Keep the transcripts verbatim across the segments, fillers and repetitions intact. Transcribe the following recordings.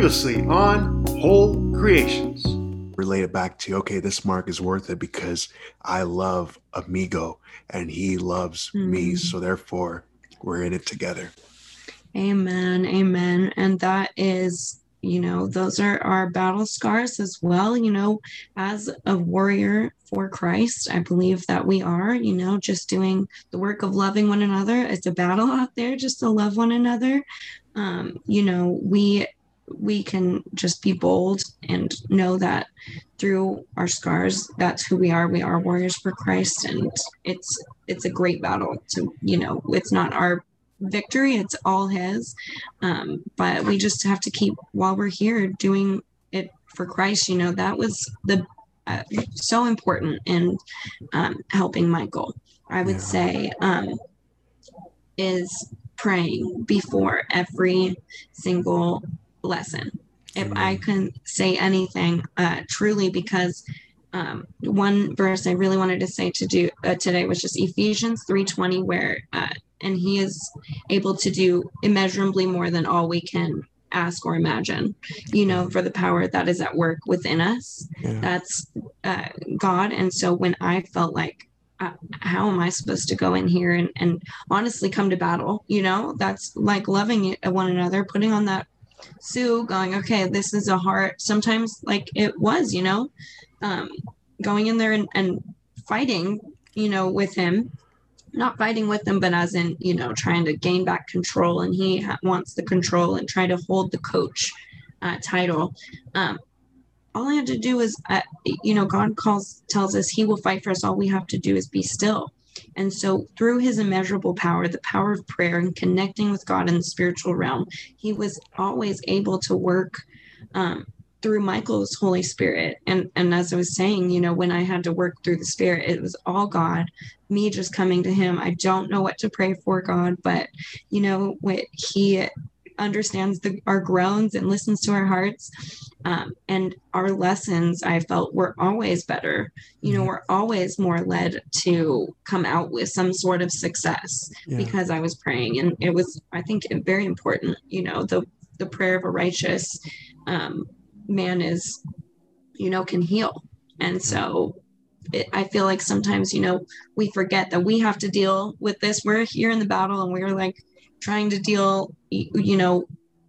previously on Whole Creations. Relate it back to, okay, this mark is worth it because I love Amigo and he loves mm. me. So therefore, we're in it together. Amen. Amen. And that is, you know, those are our battle scars as well. You know, as a warrior for Christ, I believe that we are, you know, just doing the work of loving one another. It's a battle out there just to love one another. Um, you know, we we can just be bold and know that through our scars, that's who we are. We are warriors for Christ. And it's it's a great battle to, you know, it's not our victory, it's all his, um but we just have to keep, while we're here, doing it for Christ. You know, that was the uh, so important in um helping Michael, I would yeah. say, um is praying before every single lesson, if mm. I can say anything, uh truly, because Um, one verse I really wanted to say to do uh, today was just Ephesians three twenty, where, uh, and he is able to do immeasurably more than all we can ask or imagine, you know, for the power that is at work within us. Yeah. That's uh, God. And so when I felt like, uh, how am I supposed to go in here and, and honestly come to battle, you know, that's like loving one another, putting on that suit, going, okay, this is a heart. Sometimes like it was, you know, um going in there and, and fighting, you know, with him, not fighting with him, but as in, you know, trying to gain back control, and he ha- wants the control and try to hold the coach uh, title. Um all I had to do is, uh, you know, God calls tells us he will fight for us. All we have to do is be still. And so through his immeasurable power, the power of prayer and connecting with God in the spiritual realm, he was always able to work um through Michael's Holy Spirit. And, and as I was saying, you know, when I had to work through the Spirit, it was all God, me just coming to him. I don't know what to pray for, God, but you know, what he understands the, our groans and listens to our hearts. Um, and our lessons, I felt, were always better. You know, we're always more led to come out with some sort of success yeah. because I was praying. And it was, I think, very important, you know, the, the prayer of a righteous, um, man is, you know, can heal. And so it, I feel like sometimes, you know, we forget that we have to deal with this. We're here in the battle and we're like trying to deal, you know,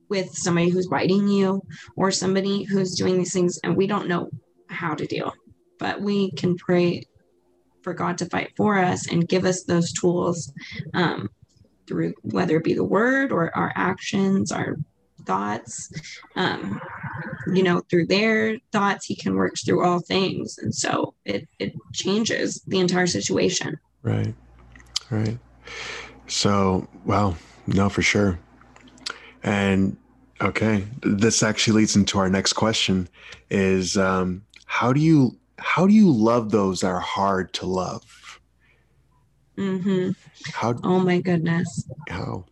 with somebody who's biting you or somebody who's doing these things, and we don't know how to deal, but we can pray for God to fight for us and give us those tools, um, through whether it be the word or our actions, our thoughts, um, you know, through their thoughts, he can work through all things. And so it, it changes the entire situation. Right. Right. So, wow. No, for sure. And okay. This actually leads into our next question is, um, how do you, how do you love those that are hard to love? Mm-hmm. How, oh my goodness. How?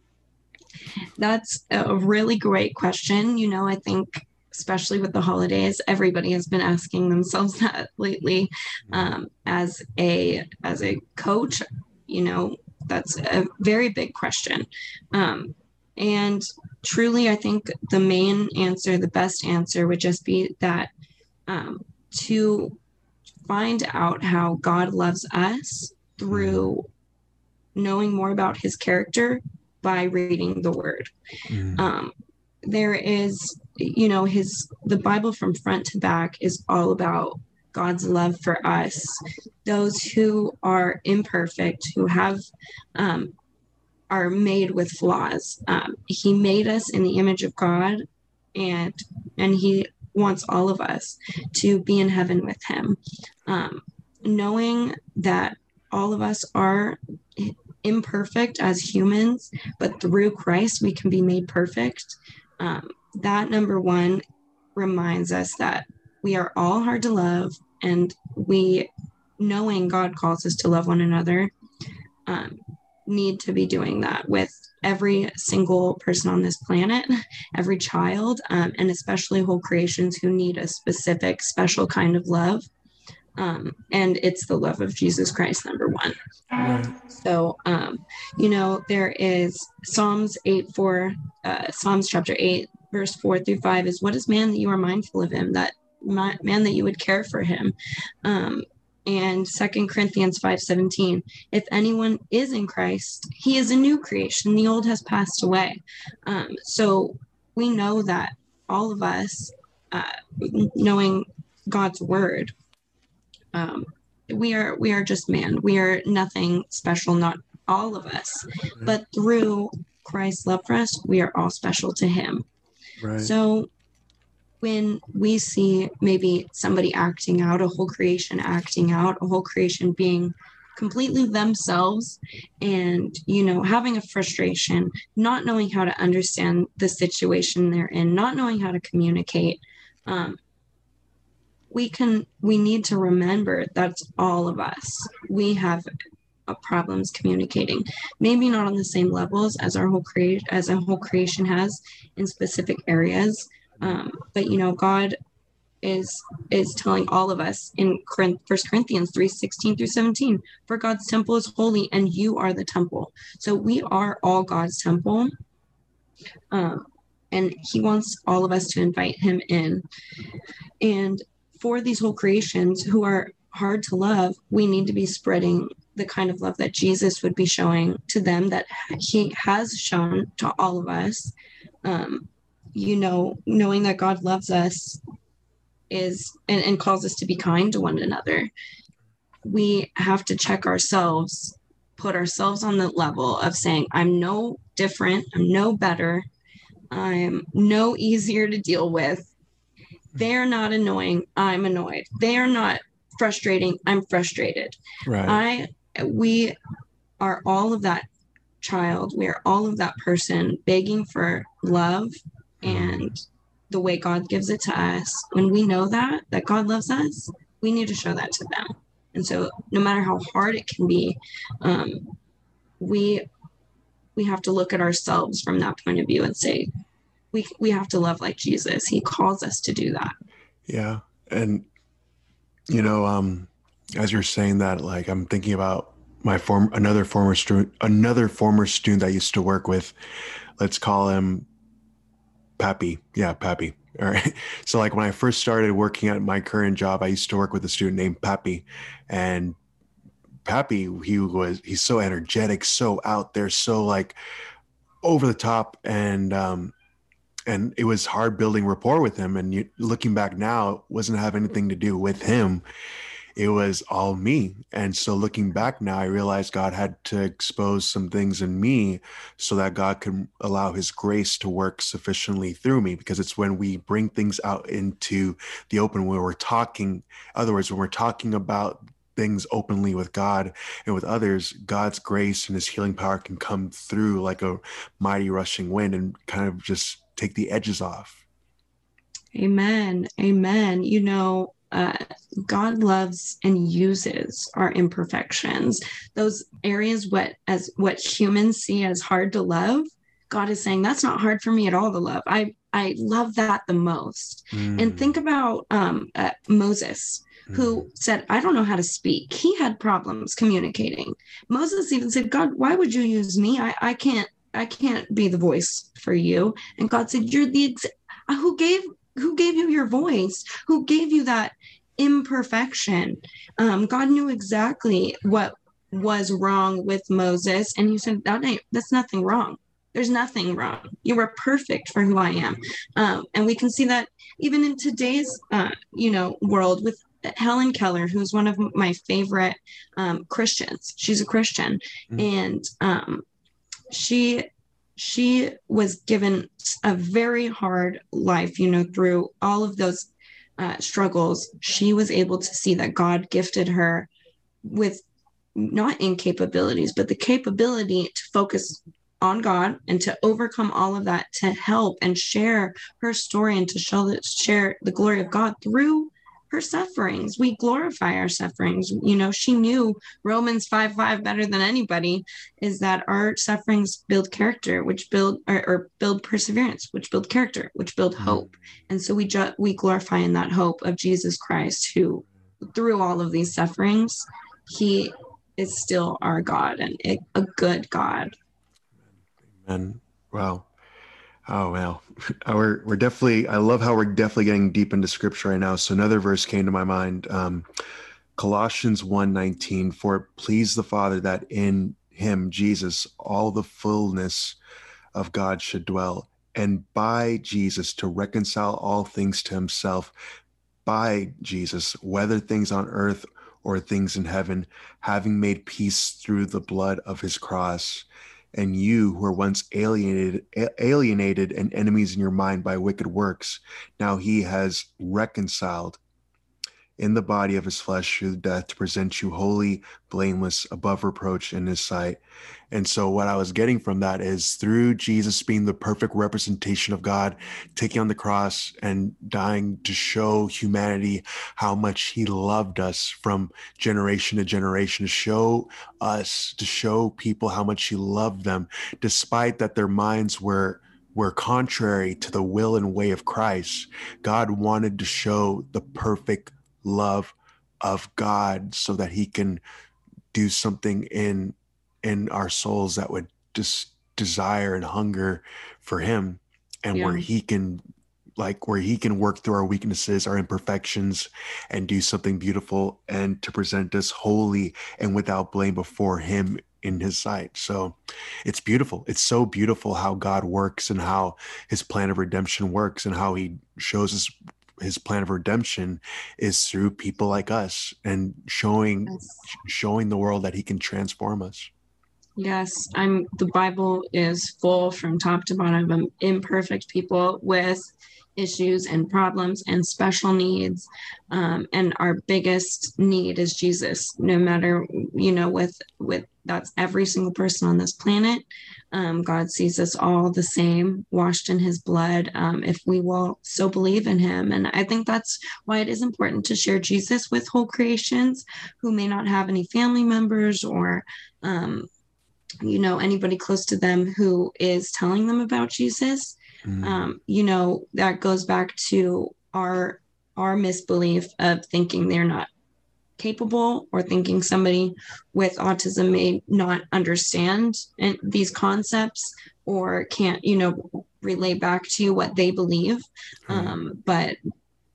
That's a really great question. You know, I think, especially with the holidays, everybody has been asking themselves that lately. Um, as a, as a coach, you know, that's a very big question. Um, and truly, I think the main answer, the best answer would just be that, um, to find out how God loves us through knowing more about his character by reading the word. Mm. Um, there is, you know, his, the Bible from front to back is all about God's love for us. Those who are imperfect, who have, um, are made with flaws. Um, he made us in the image of God, and, and he wants all of us to be in heaven with him. Um, knowing that all of us are imperfect as humans, but through Christ, we can be made perfect. Um, That, number one, reminds us that we are all hard to love, and we, knowing God calls us to love one another, um, need to be doing that with every single person on this planet, every child, um, and especially Whole Creations who need a specific, special kind of love. Um, and it's the love of Jesus Christ, number one. So, um, you know, there is Psalms eight four, uh, Psalms chapter eight, verse four through five is, what is man that you are mindful of him, that man that you would care for him? Um, and Second Corinthians five seventeen, if anyone is in Christ, he is a new creation. The old has passed away. Um, so we know that all of us, uh, knowing God's word, um, we are we are just man. We are nothing special, not all of us, but through Christ's love for us, we are all special to him. Right. So when we see maybe somebody acting out, a whole creation acting out, a whole creation being completely themselves and, you know, having a frustration, not knowing how to understand the situation they're in, not knowing how to communicate, um, we can, we need to remember that's all of us. We have problems communicating, maybe not on the same levels as our whole create as a whole creation has in specific areas, um, but you know, God is is telling all of us in First Corinthians three sixteen through seventeen, for God's temple is holy and you are the temple. So we are all God's temple, um, and he wants all of us to invite him in. And for these whole creations who are hard to love, we need to be spreading the kind of love that Jesus would be showing to them, that he has shown to all of us. Um, you know, knowing that God loves us is, and, and calls us to be kind to one another. We have to check ourselves, put ourselves on the level of saying, I'm no different. I'm no better. I'm no easier to deal with. They're not annoying. I'm annoyed. They're not frustrating. I'm frustrated. Right. I, We are all of that child. We are all of that person begging for love and the way God gives it to us. When we know that, that God loves us, we need to show that to them. And so no matter how hard it can be, um, we we have to look at ourselves from that point of view and say, we, we have to love like Jesus. He calls us to do that. Yeah. And, you know, um, as you're saying that, like, I'm thinking about my form, another former student, another former student I used to work with. Let's call him Pappy. Yeah, Pappy. All right. So like when I first started working at my current job, I used to work with a student named Pappy, and Pappy, he was, he's so energetic, so out there, so like over the top. And, um, and it was hard building rapport with him. And you, looking back now, it wasn't have anything to do with him. It was all me. And so looking back now, I realized God had to expose some things in me so that God can allow his grace to work sufficiently through me, because it's when we bring things out into the open, when we're talking, otherwise, when we're talking about things openly with God and with others, God's grace and his healing power can come through like a mighty rushing wind and kind of just take the edges off. Amen. Amen. You know, Uh, God loves and uses our imperfections. Those areas what as what humans see as hard to love, God is saying, that's not hard for me at all to love. I, I love that the most. Mm. And think about um, uh, Moses, mm. who said, I don't know how to speak. He had problems communicating. Moses even said, God, why would you use me? I, I can't, I can't be the voice for you. And God said, you're the, ex- who gave Who gave you your voice? Who gave you that imperfection? Um, God knew exactly what was wrong with Moses. And he said, that ain't, that's nothing wrong. There's nothing wrong. You were perfect for who I am. Um, and we can see that even in today's, uh, you know, world with Helen Keller, who's one of my favorite um, Christians. She's a Christian. Mm-hmm. And um, she... She was given a very hard life, you know, through all of those uh, struggles. She was able to see that God gifted her with not incapabilities, but the capability to focus on God and to overcome all of that, to help and share her story and to show that, share the glory of God through her sufferings. We glorify our sufferings. You know, she knew Romans five five better than anybody, is that our sufferings build character, which build or, or build perseverance, which build character, which build hope. And so we ju- we glorify in that hope of Jesus Christ, who through all of these sufferings, he is still our God and a good God. Amen. Wow. Oh, well, we're, we're definitely, I love how we're definitely getting deep into scripture right now. So another verse came to my mind, um, Colossians one nineteen, for it pleased the Father that in him, Jesus, all the fullness of God should dwell, and by Jesus to reconcile all things to himself, by Jesus, whether things on earth or things in heaven, having made peace through the blood of his cross. And you who were once alienated, alienated and enemies in your mind by wicked works, now he has reconciled in the body of his flesh through death to present you holy, blameless, above reproach in his sight. And so what I was getting from that is through Jesus being the perfect representation of God, taking on the cross and dying to show humanity how much he loved us from generation to generation, to show us, to show people how much he loved them, despite that their minds were were contrary to the will and way of Christ. God wanted to show the perfect love of God so that he can do something in in our souls that would just desire and hunger for him, and yeah. where he can like where he can work through our weaknesses, our imperfections, and do something beautiful and to present us holy and without blame before him in his sight. So it's beautiful. It's so beautiful how God works and how his plan of redemption works, and how he shows us his plan of redemption is through people like us, and showing yes. showing the world that he can transform us. Yes, I'm the Bible is full from top to bottom of imperfect people with issues and problems and special needs. Um, and our biggest need is Jesus, no matter, you know, with, with that's every single person on this planet. Um, God sees us all the same, washed in his blood, um, if we will so believe in him. And I think that's why it is important to share Jesus with whole creations who may not have any family members or, um, you know, anybody close to them who is telling them about Jesus. Mm-hmm. Um, you know, that goes back to our, our misbelief of thinking they're not capable, or thinking somebody with autism may not understand these concepts or can't, you know, relay back to you what they believe. Um, but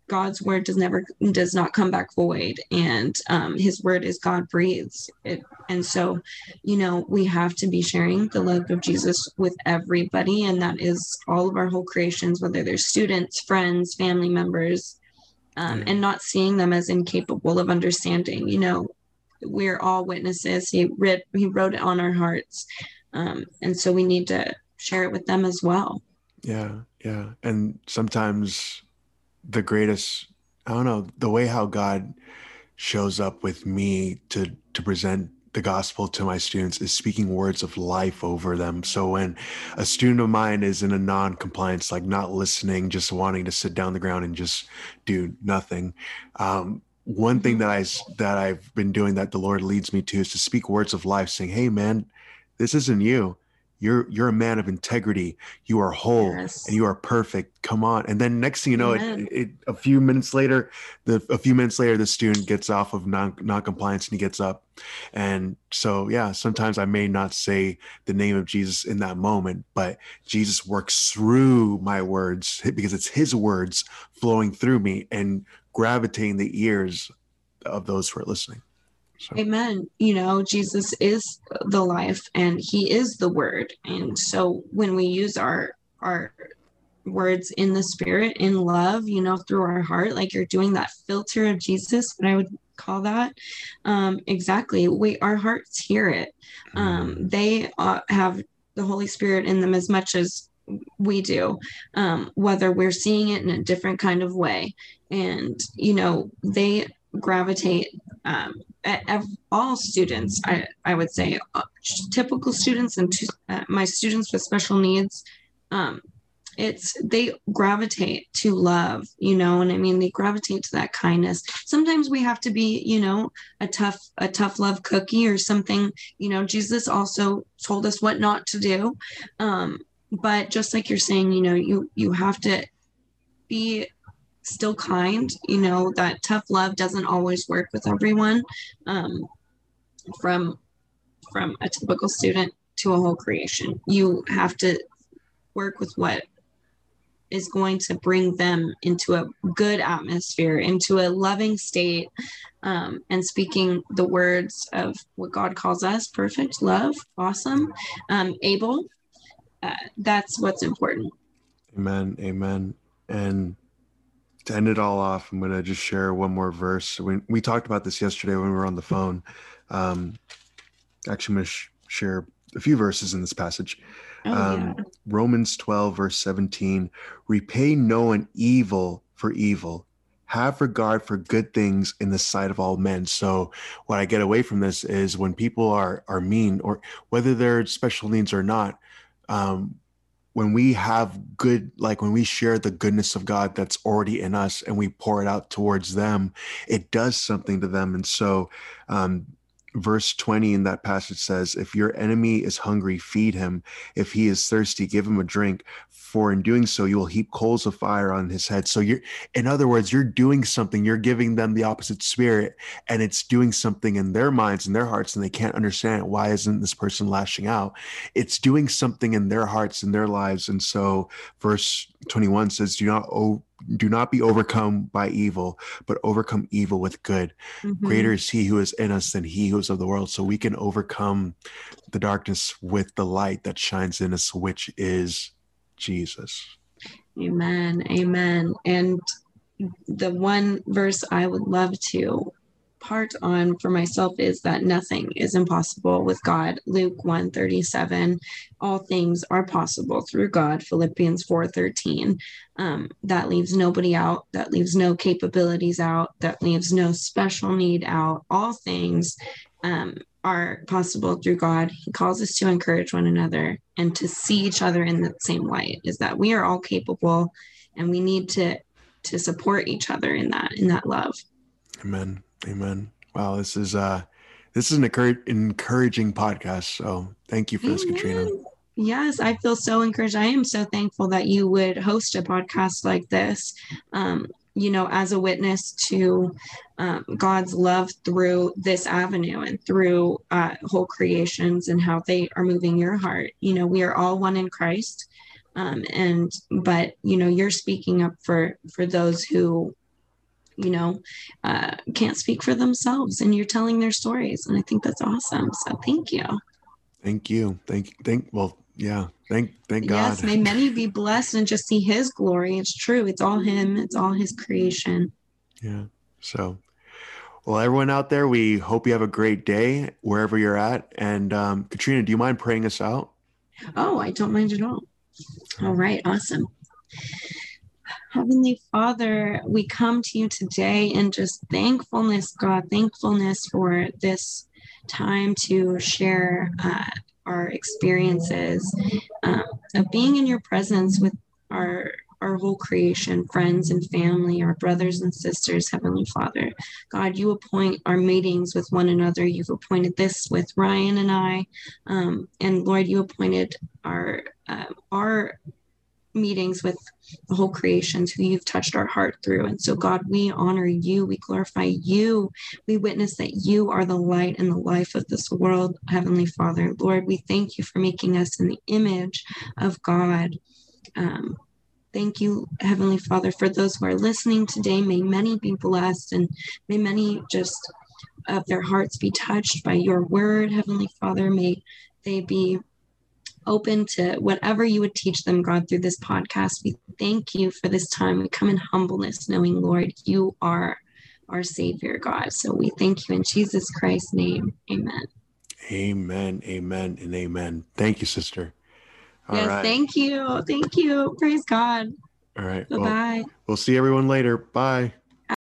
God's word does never, does not come back void. And um, his word is God breathes it. And so, you know, we have to be sharing the love of Jesus with everybody. And that is all of our whole creations, whether they're students, friends, family members, Um, and not seeing them as incapable of understanding. You know, we're all witnesses. He read, he wrote it on our hearts. Um, and so we need to share it with them as well. Yeah. Yeah. And sometimes the greatest, I don't know, the way how God shows up with me to, to present the gospel to my students is speaking words of life over them. So when a student of mine is in a non-compliance, like not listening, just wanting to sit down the ground and just do nothing, um, one thing that I that I've been doing that the Lord leads me to is to speak words of life, saying, "Hey, man, this isn't you. You're you're a man of integrity. You are whole yes. and you are perfect. Come on." And then next thing you know, it, it, a few minutes later, the a few minutes later, the student gets off of non non-compliance and he gets up. And so, yeah, sometimes I may not say the name of Jesus in that moment, but Jesus works through my words, because it's his words flowing through me and gravitating the ears of those who are listening. So. Amen. You know, Jesus is the life and he is the word. And so when we use our, our words in the spirit, in love, you know, through our heart, like you're doing that filter of Jesus, what I would call that. Um, exactly. We, our hearts hear it. Um, they uh, have the Holy Spirit in them as much as we do, um, whether we're seeing it in a different kind of way. And, you know, they gravitate, um, Of all students, I, I would say uh, typical students and t- uh, my students with special needs, um, it's they gravitate to love, you know, and I mean, they gravitate to that kindness. Sometimes we have to be, you know, a tough, a tough love cookie or something. You know, Jesus also told us what not to do. Um, but just like you're saying, you know, you, you have to be still kind, you know, that tough love doesn't always work with everyone, um, from, from a typical student to a whole creation. You have to work with what is going to bring them into a good atmosphere, into a loving state, um, and speaking the words of what God calls us, perfect, love, awesome, um, able. Uh, that's what's important. Amen. Amen. And to end it all off, I'm going to just share one more verse. We, we talked about this yesterday when we were on the phone. Um, actually, I'm going to sh- share a few verses in this passage. Oh, um, yeah. Romans twelve, verse seventeen, repay no one evil for evil. Have regard for good things in the sight of all men. So what I get away from this is when people are, are mean, or whether they're special needs or not, um, when we have good, like when we share the goodness of God that's already in us and we pour it out towards them, it does something to them. And so um, verse twenty in that passage says, if your enemy is hungry, feed him. If he is thirsty, give him a drink. For in doing so, you will heap coals of fire on his head. So you're, in other words, you're doing something, you're giving them the opposite spirit, and it's doing something in their minds and their hearts, and they can't understand it. Why isn't this person lashing out? It's doing something in their hearts and their lives. And so verse twenty-one says, do not owe Do not be overcome by evil, but overcome evil with good. Mm-hmm. Greater is he who is in us than he who is of the world. So we can overcome the darkness with the light that shines in us, which is Jesus. Amen. Amen. And the one verse I would love to part on for myself is that nothing is impossible with God. Luke one thirty-seven, all things are possible through God. Philippians four thirteen, um, that leaves nobody out, that leaves no capabilities out, that leaves no special need out. All things um, are possible through God. He calls us to encourage one another and to see each other in the same light, is that we are all capable and we need to to support each other in that, in that love. Amen. Amen. Wow, this is uh, this is an encourage- encouraging podcast. So thank you for Amen. This, Katrina. Yes, I feel so encouraged. I am so thankful that you would host a podcast like this, um, you know, as a witness to um, God's love through this avenue and through uh, Whole Creations and how they are moving your heart. You know, we are all one in Christ. Um, and but, you know, you're speaking up for for those who you know, uh, can't speak for themselves, and you're telling their stories. And I think that's awesome. So thank you. Thank you. Thank, thank, well, yeah. Thank, thank God. Yes, may many be blessed and just see his glory. It's true. It's all him. It's all his creation. Yeah. So, well, everyone out there, we hope you have a great day wherever you're at. And um, Katrina, do you mind praying us out? Oh, I don't mind at all. All right. Awesome. Heavenly Father, we come to you today in just thankfulness, God, thankfulness for this time to share uh, our experiences uh, of being in your presence with our our whole creation, friends and family, our brothers and sisters. Heavenly Father, God, you appoint our meetings with one another. You've appointed this with Ryan and I, um, and Lord, you appointed our uh, our meetings with the Whole Creations, who you've touched our heart through. And so, God, we honor you. We glorify you. We witness that you are the light and the life of this world, Heavenly Father. Lord, we thank you for making us in the image of God. Um, thank you, Heavenly Father, for those who are listening today. May many be blessed, and may many just of their hearts be touched by your word, Heavenly Father. May they be open to whatever you would teach them, God, through this podcast. We thank you for this time. We come in humbleness, knowing, Lord, you are our Savior, God. So we thank you in Jesus Christ's name. Amen. Amen. Amen. And amen. Thank you, sister. All yes, right. Thank you. Thank you. Praise God. All right. Bye-bye. Well, we'll see everyone later. Bye.